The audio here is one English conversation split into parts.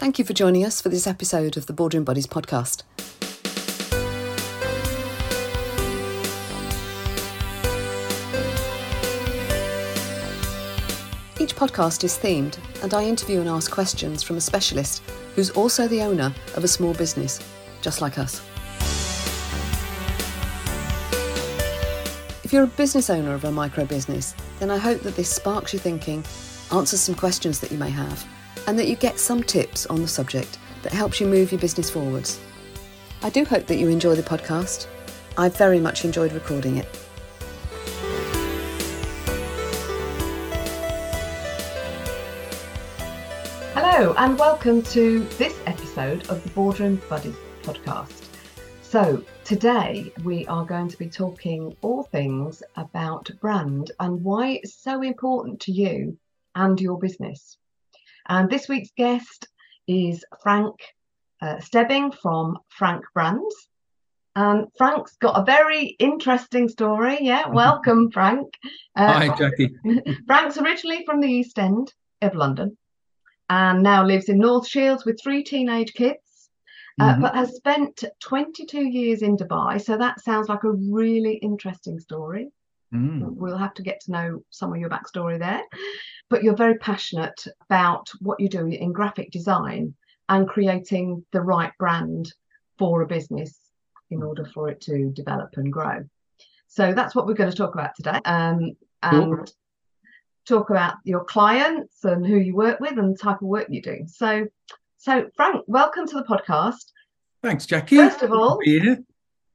Thank you for joining us for this episode of the Boardroom Buddies podcast. Each podcast is themed, and I interview and ask questions from a specialist who's also the owner of a small business, just like us. If you're a business owner of a micro business, then I hope that this sparks you thinking, answers some questions that you may have, and that you get some tips on the subject that helps you move your business forwards. I do hope that you enjoy the podcast. I very much enjoyed recording it. Hello and welcome to this episode of the Boardroom Buddies podcast. So today we are going to be talking all things about brand and why it's so important to you and your business. And this week's guest is Frank Stebbing from Frank Brands. And Frank's got a very interesting story. Yeah, welcome, Frank. Hi, Jackie. Frank's originally from the East End of London and now lives in North Shields with 3 teenage kids, but has spent 22 years in Dubai. So that sounds like a really interesting story. We'll have to get to know some of your backstory there, but you're very passionate about what you do in graphic design and creating the right brand for a business in order for it to develop and grow. So that's what we're going to talk about today, and talk about your clients and who you work with and the type of work you do. So Frank, welcome to the podcast. Thanks, Jackie. First of all, yeah,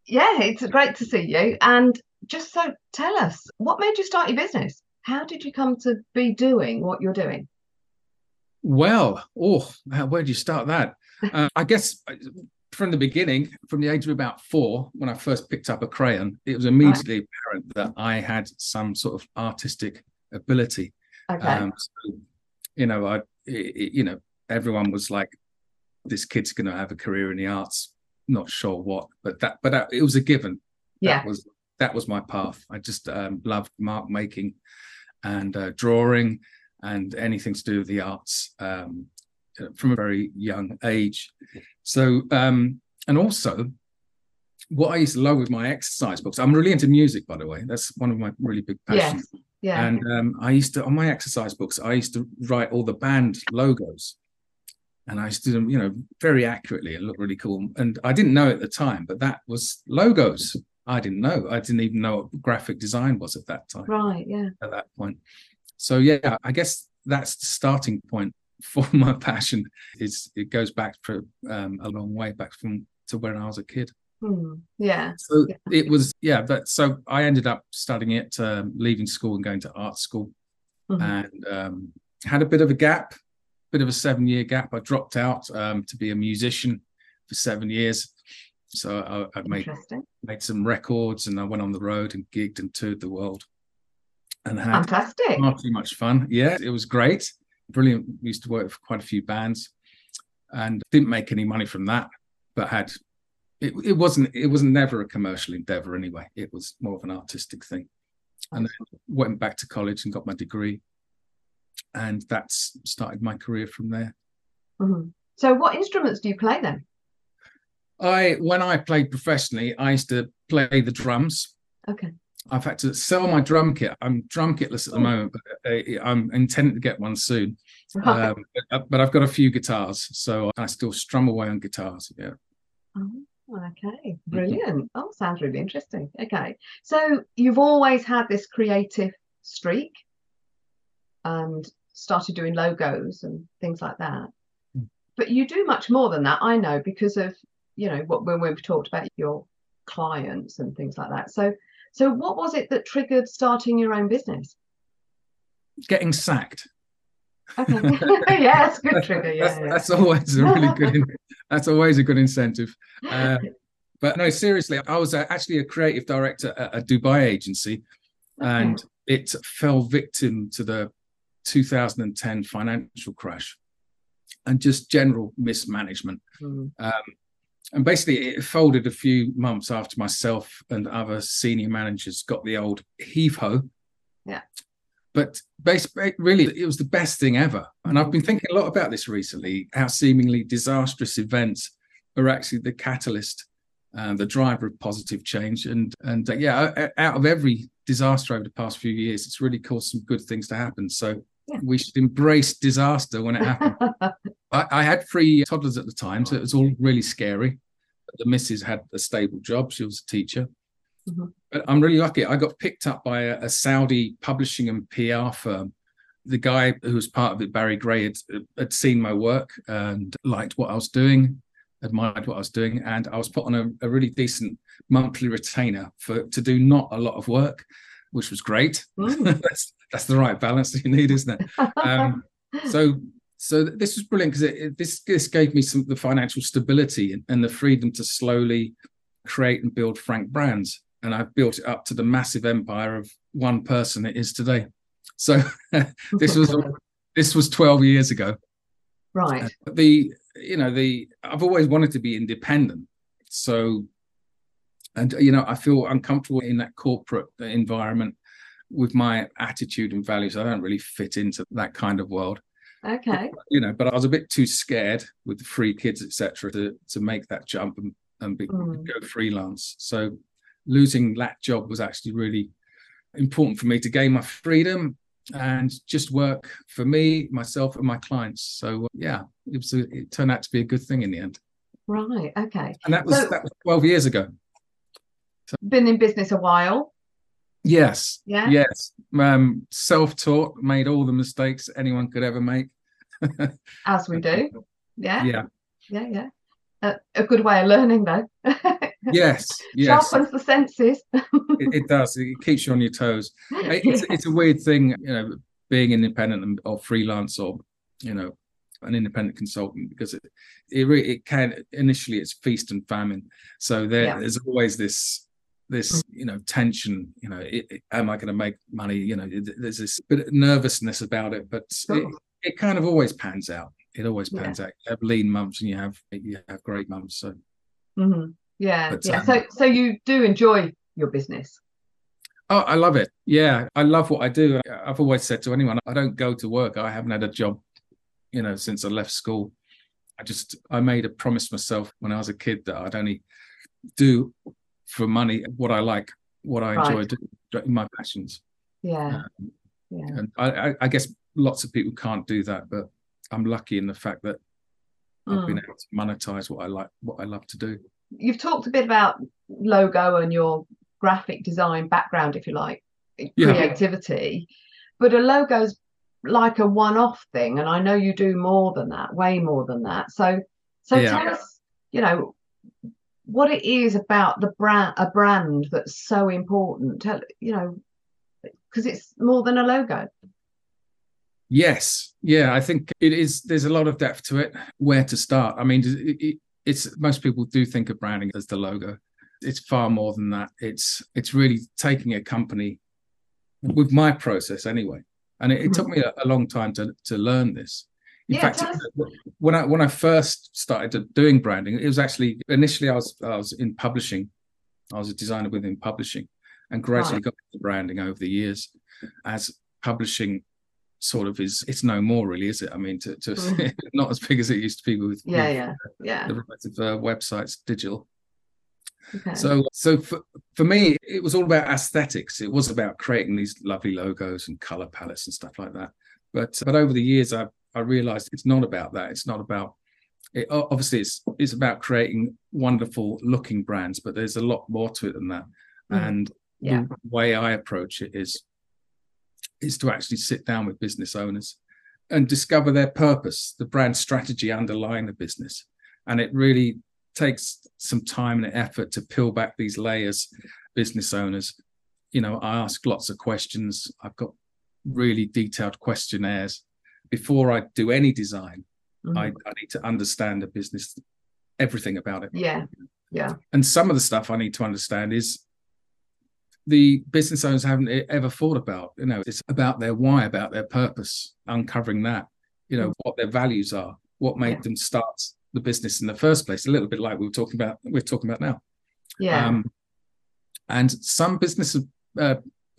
it's great to see you. And just so tell us, what made you start your business? How did you come to be doing what you're doing? Well, where do you start that? I guess from the beginning, from the age of about 4, when I first picked up a crayon, it was immediately apparent that I had some sort of artistic ability. Okay. So everyone was like, this kid's going to have a career in the arts. Not sure what, but it was a given. Yeah. That was my path. I just loved mark making and drawing and anything to do with the arts from a very young age. So, and also what I used to love with my exercise books, I'm really into music, by the way. That's one of my really big passions. Yes. Yeah. And on my exercise books, I used to write all the band logos. And I used to do them, very accurately and look really cool. And I didn't know at the time, but that was logos. I didn't know. I didn't even know what graphic design was at that time. Right, yeah. At that point. So, yeah, I guess that's the starting point for my passion. It goes back for a long way back to when I was a kid. Yeah. So yeah. It was, yeah. So I ended up studying it, leaving school and going to art school, and had a bit of a gap, bit of a 7-year gap. I dropped out to be a musician for 7 years. So I made some records and I went on the road and gigged and toured the world and had fantastic, not too much fun. Yeah, it was great. Brilliant. We used to work for quite a few bands and didn't make any money from that, but had it wasn't never a commercial endeavor anyway. It was more of an artistic thing. And then went back to college and got my degree. And that's started my career from there. Mm-hmm. So what instruments do you play then? When I played professionally, I used to play the drums. Okay. I've had to sell my drum kit. I'm drum kitless at the moment, but I'm intending to get one soon. Right. But I've got a few guitars, so I still strum away on guitars. Yeah. Oh, okay. Brilliant. Oh, sounds really interesting. Okay. So you've always had this creative streak and started doing logos and things like that. But you do much more than that, I know, because of when we've talked about your clients and things like that. So what was it that triggered starting your own business? Getting sacked. Okay. Yeah, that's a good trigger. Yeah, that's always a good incentive. But no, seriously, I was actually a creative director at a Dubai agency, and it fell victim to the 2010 financial crash and just general mismanagement. And basically, it folded a few months after myself and other senior managers got the old heave-ho. Yeah. But basically, really, it was the best thing ever. And I've been thinking a lot about this recently, how seemingly disastrous events are actually the catalyst, the driver of positive change. And yeah, out of every disaster over the past few years, it's really caused some good things to happen. So yeah, we should embrace disaster when it happens. I had 3 toddlers at the time, so it was all really scary. The missus had a stable job. She was a teacher. Mm-hmm. But I'm really lucky. I got picked up by a Saudi publishing and PR firm. The guy who was part of it, Barry Gray, had seen my work and liked what I was doing, admired what I was doing. And I was put on a really decent monthly retainer to do not a lot of work, which was great. Mm. that's the right balance that you need, isn't it? So this was brilliant because this gave me the financial stability and the freedom to slowly create and build Frank Brands. And I've built it up to the massive empire of one person it is today. So this was 12 years ago. Right. I've always wanted to be independent. So, and, you know, I feel uncomfortable in that corporate environment with my attitude and values. I don't really fit into that kind of world. Okay. But I was a bit too scared with the 3 kids, etc., to make that jump and go freelance. So losing that job was actually really important for me to gain my freedom and just work for me, myself, and my clients. So yeah, it turned out to be a good thing in the end. Right. Okay. And that was 12 years ago. So, been in business a while. Yes. Yeah. Yes. Self-taught, made all the mistakes anyone could ever make. As we do. Yeah. Yeah. Yeah. Yeah. A good way of learning, though. Yes. Sharpens the senses. It does. It keeps you on your toes. It's a weird thing, being independent or freelance or, an independent consultant, because it can initially it's feast and famine. So there's always this tension. Am I going to make money? There's this bit of nervousness about it, but it kind of always pans out. It always pans out. You have lean months and you have great months. So mm-hmm. Yeah. But, yeah. So you do enjoy your business. Oh, I love it. Yeah, I love what I do. I've always said to anyone, I don't go to work. I haven't had a job, since I left school. I made a promise myself when I was a kid that I'd only do for money what I like, what I enjoy doing, my passions. Yeah. And I guess lots of people can't do that, but I'm lucky in the fact that I've been able to monetize what I like, what I love to do. You've talked a bit about logo and your graphic design background, if you like, creativity, but a logo's like a one-off thing, and I know you do more than that, way more than that. So tell us, what it is about a brand that's so important. Tell, because it's more than a logo. Yes. Yeah, I think it is. There's a lot of depth to it. Where to start? I mean, it's most people do think of branding as the logo. It's far more than that. It's really taking a company with my process anyway. And it took me a long time to learn this. In fact, when I first started doing branding, it was actually initially I was in publishing. I was a designer within publishing and gradually got into branding over the years as publishing sort of it's no more, really, is it? I mean, not as big as it used to be with the websites, digital. Okay. So for me, it was all about aesthetics. It was about creating these lovely logos and color palettes and stuff like that. But over the years, I realized it's not about that. It's not about it. Obviously, it's about creating wonderful looking brands, but there's a lot more to it than that. Mm. And the way I approach it is to actually sit down with business owners and discover their purpose, the brand strategy underlying the business. And it really takes some time and effort to peel back these layers. Business owners, I ask lots of questions. I've got really detailed questionnaires. Before I do any design, I need to understand the business, everything about it. Yeah, yeah. And some of the stuff I need to understand is the business owners haven't ever thought about. It's about their why, about their purpose, uncovering that, what their values are, what made them start the business in the first place, a little bit like we're talking about now. And some business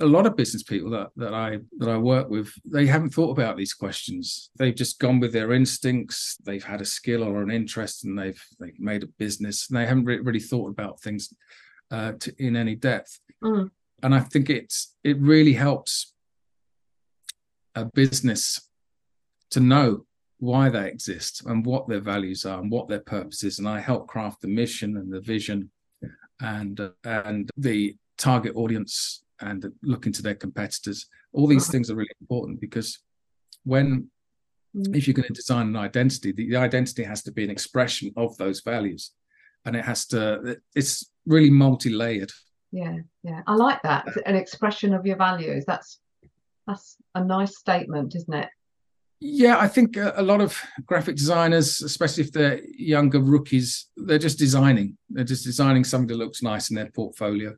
a lot of business people that I work with, they haven't thought about these questions. They've just gone with their instincts. They've had a skill or an interest, and they've made a business, and they haven't really thought about things in any depth. Mm. And I think it really helps a business to know why they exist and what their values are and what their purpose is. And I help craft the mission and the vision and the target audience and look into their competitors. All these things are really important, because if you're going to design an identity, the identity has to be an expression of those values, and it's really multi-layered. Yeah. I like that. An expression of your values. That's a nice statement, isn't it? Yeah, I think a lot of graphic designers, especially if they're younger rookies, they're just designing something that looks nice in their portfolio.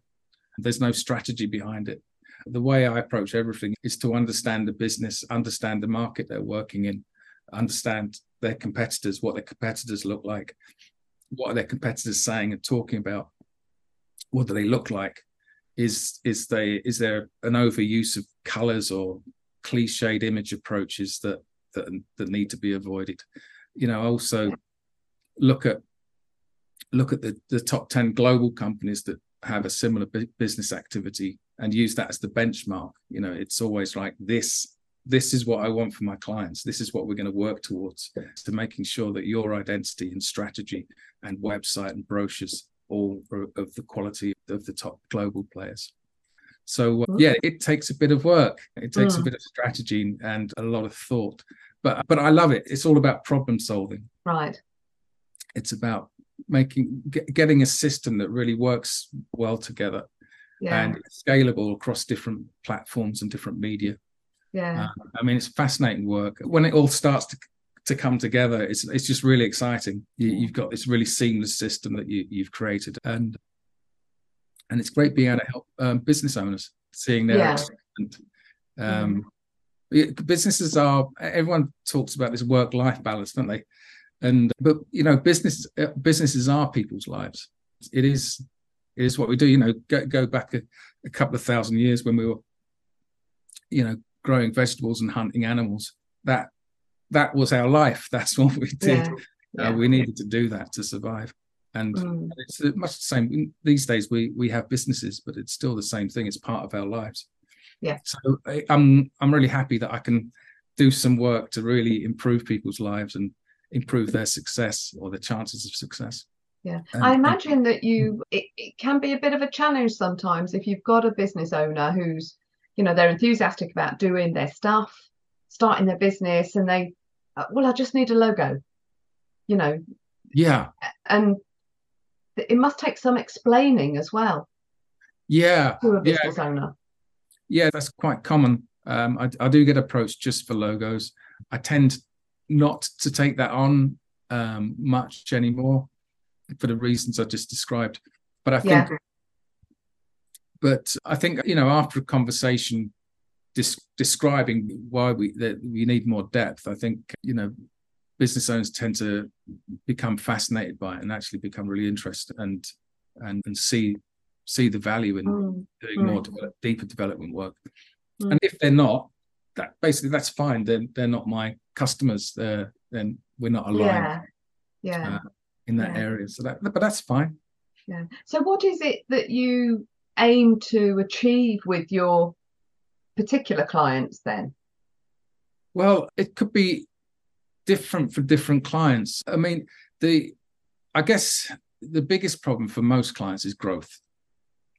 There's no strategy behind it. The way I approach everything is to understand the business, understand the market they're working in, understand their competitors, what their competitors look like, what are their competitors saying and talking about, what do they look like? Is there an overuse of colors or cliched image approaches that need to be avoided? Also look at the top 10 global companies that have a similar business activity and use that as the benchmark. It's always like, this is what I want for my clients. This is what we're going to work towards. So making sure that your identity and strategy and website and brochures all of the quality of the top global players. So it takes a bit of work. It takes a bit of strategy and a lot of thought, but I love it. It's all about problem solving. Right. It's about getting a system that really works well together and scalable across different platforms and different media. It's fascinating work. When it all starts to come together, it's just really exciting. You've got this really seamless system that you've created, and it's great being able to help business owners, seeing their excitement. Businesses everyone talks about this work-life balance, don't they? But businesses are people's lives. It is what we do. Go back a couple of thousand years when we were, growing vegetables and hunting animals. That was our life. That's what we did. We needed to do that to survive. And it's much the same these days. We have businesses, but it's still the same thing. It's part of our lives. Yeah. So I'm really happy that I can do some work to really improve people's lives and improve their success or the chances of success. I imagine that it can be a bit of a challenge sometimes if you've got a business owner who's they're enthusiastic about doing their stuff, starting their business, and they I just need a logo, and it must take some explaining as well to a business owner. That's quite common. I do get approached just for logos. I tend not to take that on much anymore for the reasons I just described, but I think after a conversation describing why we need more depth, I think business owners tend to become fascinated by it and actually become really interested and see the value in doing more deeper development work. And if they're not, that's fine. They're not my customers. Then we're not aligned in that area. So but that's fine. Yeah. So what is it that you aim to achieve with your particular clients then? Well, it could be different for different clients. I mean, I guess the biggest problem for most clients is growth.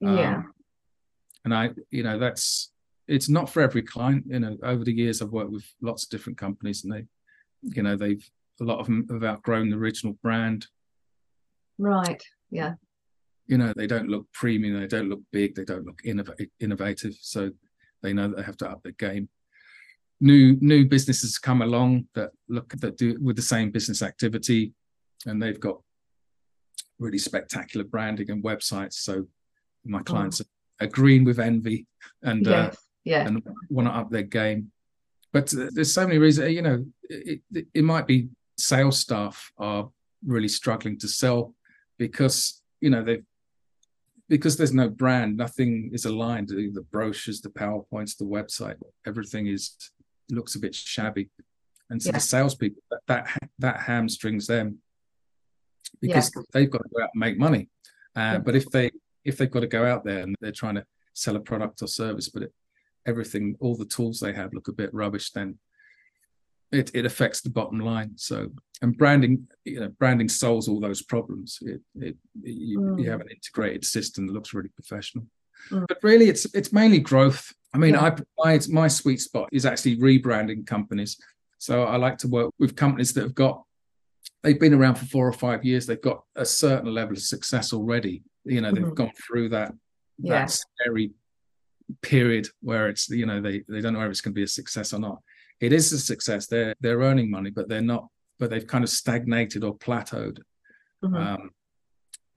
It's not for every client. Over the years, I've worked with lots of different companies, and a lot of them have outgrown the original brand. Right. Yeah. They don't look premium. They don't look big. They don't look innovative. So they know that they have to up their game. New businesses come along that do with the same business activity, and they've got really spectacular branding and websites. So my clients are green with envy and want to up their game. But there's so many reasons. It might be sales staff are really struggling to sell because because there's no brand, nothing is aligned. The brochures, the PowerPoints, the website, everything looks a bit shabby. And so the salespeople, that hamstrings them, because they've got to go out and make money. But if they've got to go out there and they're trying to sell a product or service, but everything, all the tools they have look a bit rubbish, then it affects the bottom line. So, and branding, branding solves all those problems. You have an integrated system that looks really professional. But really, it's mainly growth. I mean, my sweet spot is actually rebranding companies. So I like to work with companies that they've been around for 4 or 5 years. They've got a certain level of success already. They've gone through that scary period where it's, they don't know whether it's going to be a success or not. It is a success. They're earning money, but they're not. But they've kind of stagnated or plateaued.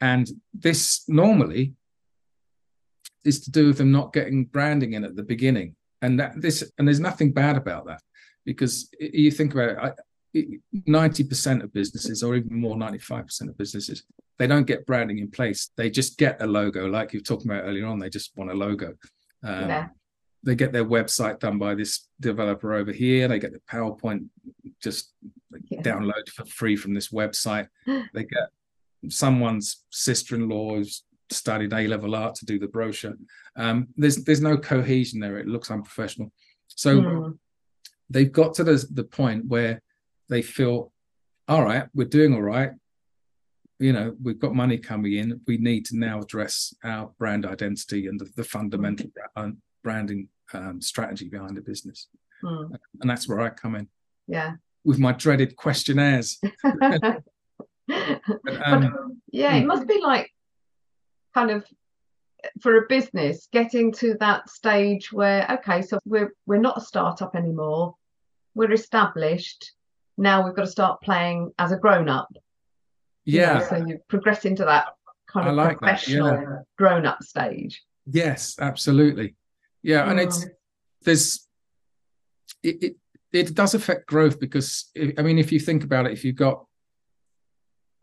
And this normally is to do with them not getting branding in at the beginning. And there's nothing bad about that, because you think about it, 90% of businesses, or even more, 95% of businesses, they don't get branding in place. They just get a logo, like you were talking about earlier on. They just want a logo. They get their website done by this developer over here. They get the PowerPoint just download for free from this website. They get someone's sister-in-law who's studied A-level art to do the brochure. There's no cohesion there. It looks unprofessional. So they've got to the point where they feel, all right, we're doing all right. We've got money coming in. We need to now address our brand identity and the fundamental branding strategy behind a business. And that's where I come in. Yeah. With my dreaded questionnaires. But it must be like kind of for a business getting to that stage where, okay, so we're not a startup anymore. We're established. Now we've got to start playing as a grown-up. So you progress into that kind of professional grown-up stage. Yes, absolutely. Yeah. And it does affect growth, because if you think about it,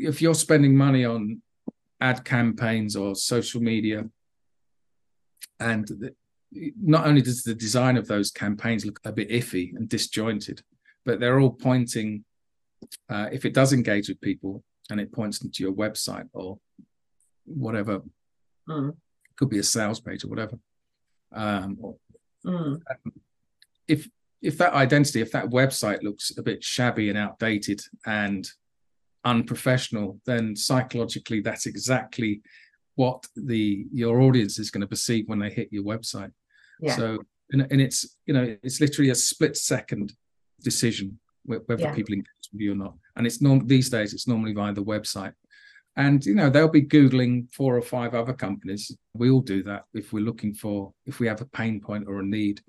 if you're spending money on ad campaigns or social media, and not only does the design of those campaigns look a bit iffy and disjointed, but they're all pointing, if it does engage with people and it points them to your website or whatever, it could be a sales page or whatever. If that identity, if that website looks a bit shabby and outdated and unprofessional, then psychologically that's exactly what your audience is going to perceive when they hit your website. So and it's it's literally a split second decision whether people engage with you or not. And it's these days it's normally via the website. And they'll be googling 4 or 5 other companies. We all do that if we're looking for, if we have a pain point or a need.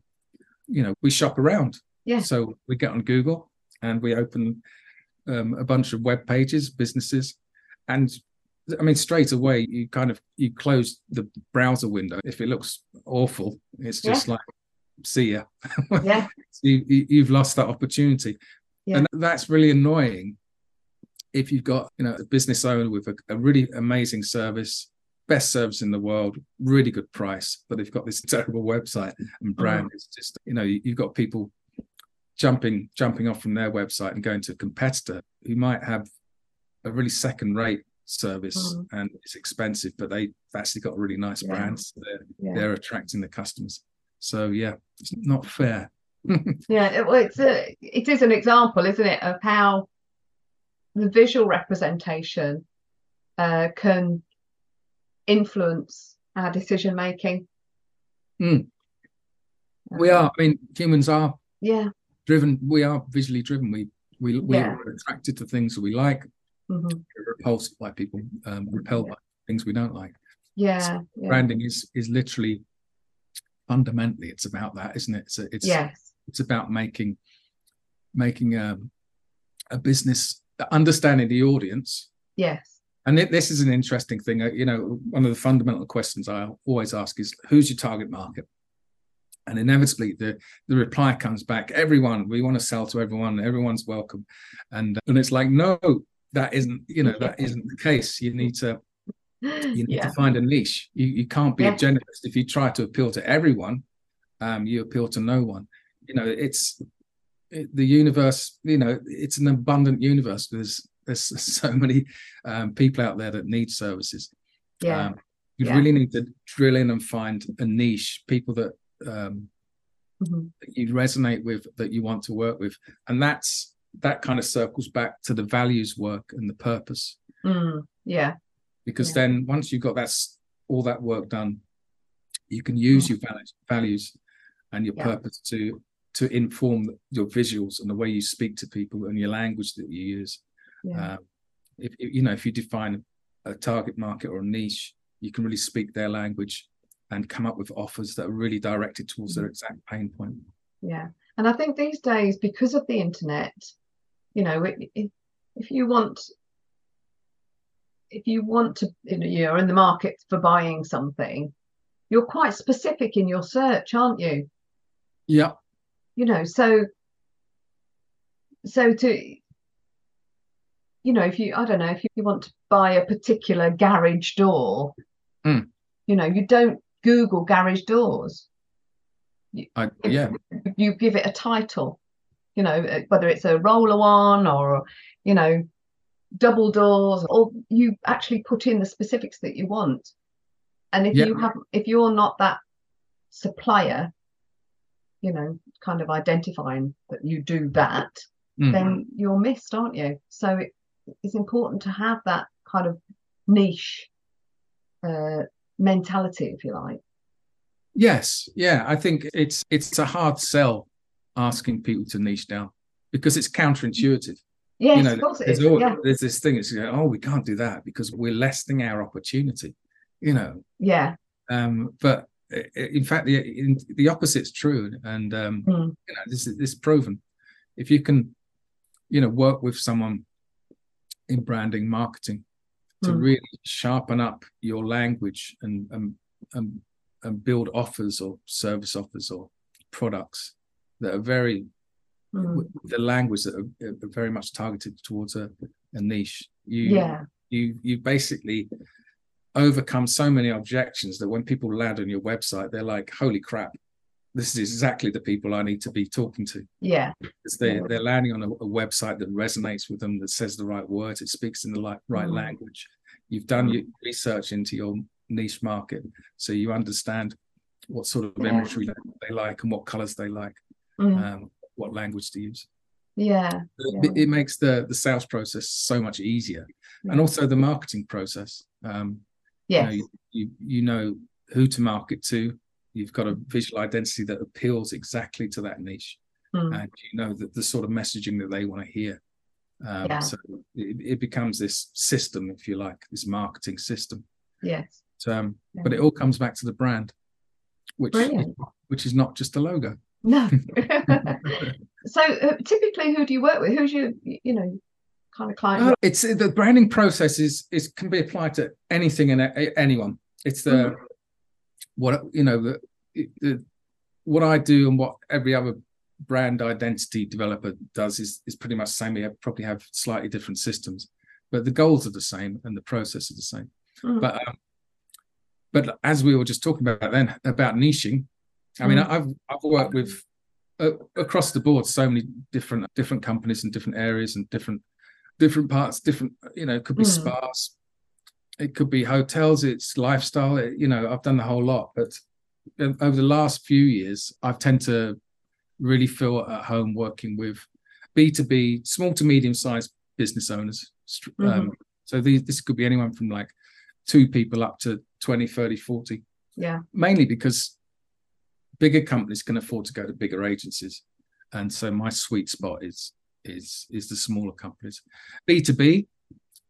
We shop around. So we get on Google and we open a bunch of web pages, businesses, and straight away you close the browser window. If it looks awful, it's just like, see ya. So you've lost that opportunity, and that's really annoying. If you've got, a business owner with a really amazing service, best service in the world, really good price, but they've got this terrible website and brand. It's just, you've got people jumping off from their website and going to a competitor who might have a really second-rate service and it's expensive, but they've actually got a really nice brand. So they're attracting the customers. So it's not fair. It is an example, isn't it, of how the visual representation can influence our decision making. Humans are driven. We are visually driven. We are attracted to things that we like. We're repulsed by people, repelled by things we don't like. So branding is literally, fundamentally, it's about that, isn't it? It's about making a business, understanding the audience. And this is an interesting thing. One of the fundamental questions I always ask is, who's your target market? And inevitably the reply comes back, everyone. We want to sell to everyone, everyone's welcome. And it's like, no, that isn't the case. You need to You need to find a niche. You can't be a generalist. If you try to appeal to everyone, you appeal to no one. You know, the universe, you know, it's an abundant universe. There's so many people out there that need services. Yeah. You really need to drill in and find a niche, people that that you resonate with, that you want to work with. And that kind of circles back to the values work and the purpose. Because then once you've got all that work done, you can use your values and your purpose to inform your visuals and the way you speak to people and your language that you use. If you define a target market or a niche, you can really speak their language and come up with offers that are really directed towards their exact pain point. Yeah. And I think these days, because of the internet, you know, if you want to, you know, you're in the market for buying something, you're quite specific in your search, aren't you? Yeah. You know, so to, you know, if you want to buy a particular garage door, you know, you don't Google garage doors. You give it a title, you know, whether it's a roller one or, you know, double doors, or you actually put in the specifics that you want. And if you're not that supplier, you know, kind of identifying that you do that, then you're missed, aren't you? So it's important to have that kind of niche mentality, if you like. Yes. Yeah. I think it's a hard sell asking people to niche down, because it's counterintuitive. Yes, you know, of course it is. There's this thing, it's, oh, we can't do that because we're lessening our opportunity, you know. Yeah. But in fact, the opposite's true. And you know, this is proven. If you can, you know, work with someone in branding, marketing, to really sharpen up your language and build offers or service offers or products that are very, the language that are very much targeted towards a niche. You basically overcome so many objections that when people land on your website, they're like, holy crap, this is exactly the people I need to be talking to. Yeah. Because they're landing on a website that resonates with them, that says the right words, it speaks in the right language. You've done your research into your niche market, so you understand what sort of imagery they like and what colors they like, what language to use. It makes the sales process so much easier, and also the marketing process. You know who to market to. You've got a visual identity that appeals exactly to that niche, and you know that the sort of messaging that they want to hear. So it becomes this system, if you like, this marketing system. Yes. But it all comes back to the brand, which is not just a logo. No. So typically, who do you work with? Who's your, you know, kind of client? It's the branding process can be applied to anything and anyone. It's the what I do and what every other brand identity developer does is pretty much the same. We probably have slightly different systems, but the goals are the same and the process is the same. But as we were just talking about then about niching, I mean, I've worked with across the board so many different companies in different areas and different parts. Different, you know, it could be spas, it could be hotels, it's lifestyle. You know, I've done the whole lot. But over the last few years, I've tend to really feel at home working with B2B, small to medium sized business owners. So this could be anyone from like 2 people up to 20, 30, 40. Yeah. Mainly because bigger companies can afford to go to bigger agencies. And so my sweet spot is the smaller companies. B2B,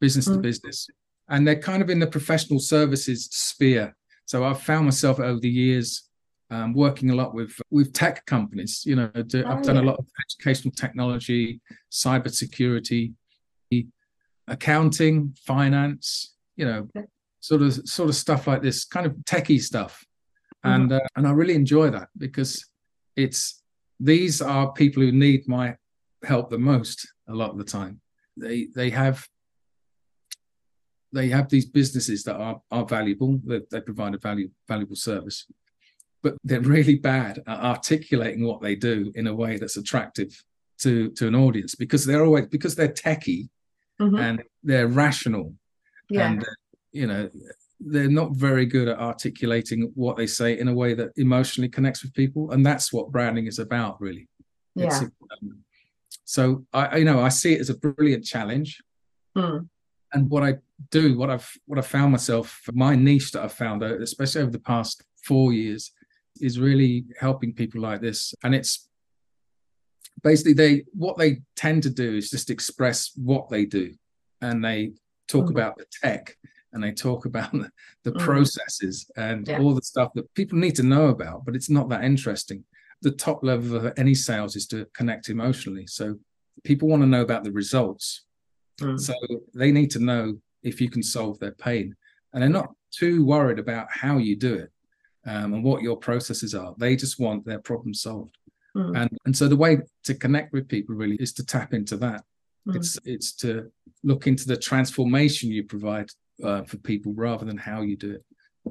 business to business. And they're kind of in the professional services sphere. So I've found myself over the years working a lot with tech companies. You know, I've done a lot of educational technology, cybersecurity, accounting, finance, you know. Okay. Sort of stuff like this, kind of techie stuff, and I really enjoy that, because these are people who need my help the most a lot of the time. They have they have these businesses that are valuable, they provide a valuable service, but they're really bad at articulating what they do in a way that's attractive to an audience, because they're techie, mm-hmm. and they're rational, yeah. and they're not very good at articulating what they say in a way that emotionally connects with people, and that's what branding is about, really. Yeah. It's, so I see it as a brilliant challenge. Mm. And what I do, what I've found myself, my niche that I've found, especially over the past 4 years, is really helping people like this. And it's basically what they tend to do is just express what they do, and they talk mm. about the tech, and they talk about the mm. processes and yeah. all the stuff that people need to know about, but it's not that interesting. The top level of any sales is to connect emotionally. So people want to know about the results. Mm. So they need to know if you can solve their pain, and they're not too worried about how you do it and what your processes are. They just want their problem solved. Mm. And so the way to connect with people really is to tap into that. Mm. It's to look into the transformation you provide for people, rather than how you do it,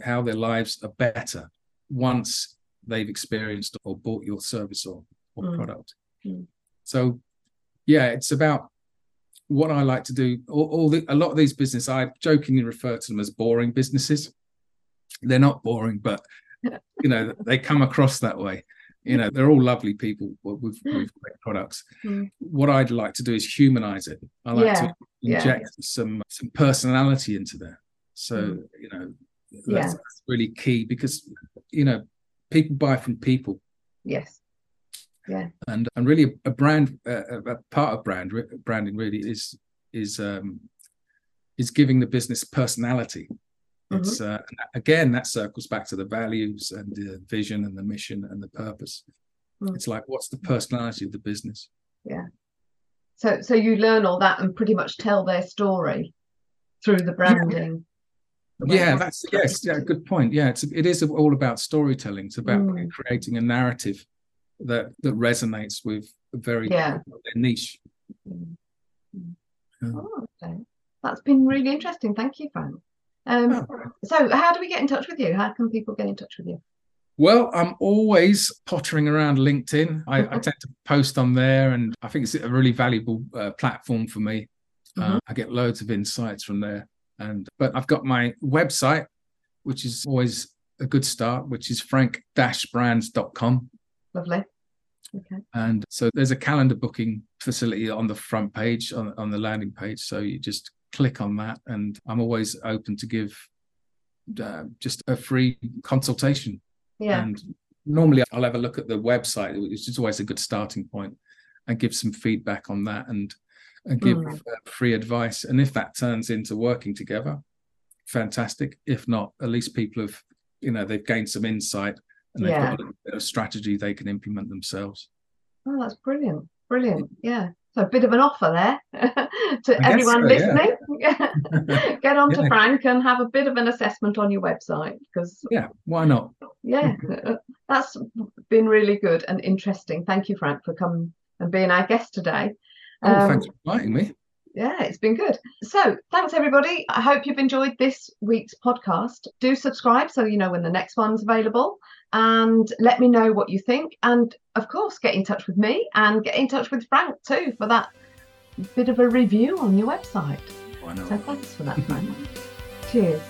how their lives are better once they've experienced or bought your service or mm. product. Mm. So, yeah, it's about what I like to do. A lot of these businesses, I jokingly refer to them as boring businesses. They're not boring, but, they come across that way. They're all lovely people with great products. Mm. What I'd like to do is humanize it. I like to inject some personality into there. So, mm. That's really key, because, people buy from people. Yes. Yeah. And really a brand, a part of branding really is giving the business personality. Mm-hmm. It's again, that circles back to the values and the vision and the mission and the purpose. Mm. It's like, what's the personality of the business? Yeah. So you learn all that and pretty much tell their story through the branding. Yeah, that's good point. Yeah, it is all about storytelling. It's about mm. creating a narrative that resonates with a very niche. Mm. Yeah. Oh, okay. That's been really interesting. Thank you, Frank. So how do we get in touch with you? How can people get in touch with you? Well, I'm always pottering around LinkedIn. I tend to post on there, and I think it's a really valuable platform for me. Mm-hmm. I get loads of insights from there. But I've got my website, which is always a good start, which is frank-brands.com. Lovely. Okay. And so there's a calendar booking facility on the front page, on the landing page. So you just click on that, and I'm always open to give just a free consultation. Yeah. And normally I'll have a look at the website, which is always a good starting point, and give some feedback on that, and give free advice. And if that turns into working together, fantastic. If not, at least people have, they've gained some insight, and they've got a little bit of strategy they can implement themselves. Oh, that's brilliant. Brilliant. Yeah. So a bit of an offer there to everyone listening. Yeah. Get on to Frank and have a bit of an assessment on your website. Yeah, why not? Yeah. That's been really good and interesting. Thank you, Frank, for coming and being our guest today. Thanks for inviting me. Yeah, it's been good. So thanks, everybody. I hope you've enjoyed this week's podcast. Do subscribe so you know when the next one's available, and let me know what you think. And of course, get in touch with me, and get in touch with Frank too for that bit of a review on your website. Why not? So thanks for that, Frank. Cheers.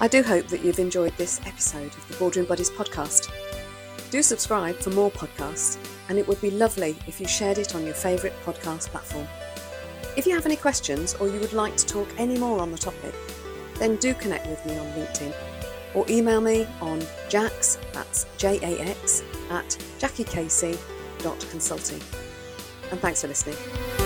I do hope that you've enjoyed this episode of the Boardroom Buddies podcast. Do subscribe for more podcasts, and it would be lovely if you shared it on your favourite podcast platform. If you have any questions, or you would like to talk any more on the topic, then do connect with me on LinkedIn, or email me on jacks, that's JAX, @jackiekasey.consulting. And thanks for listening.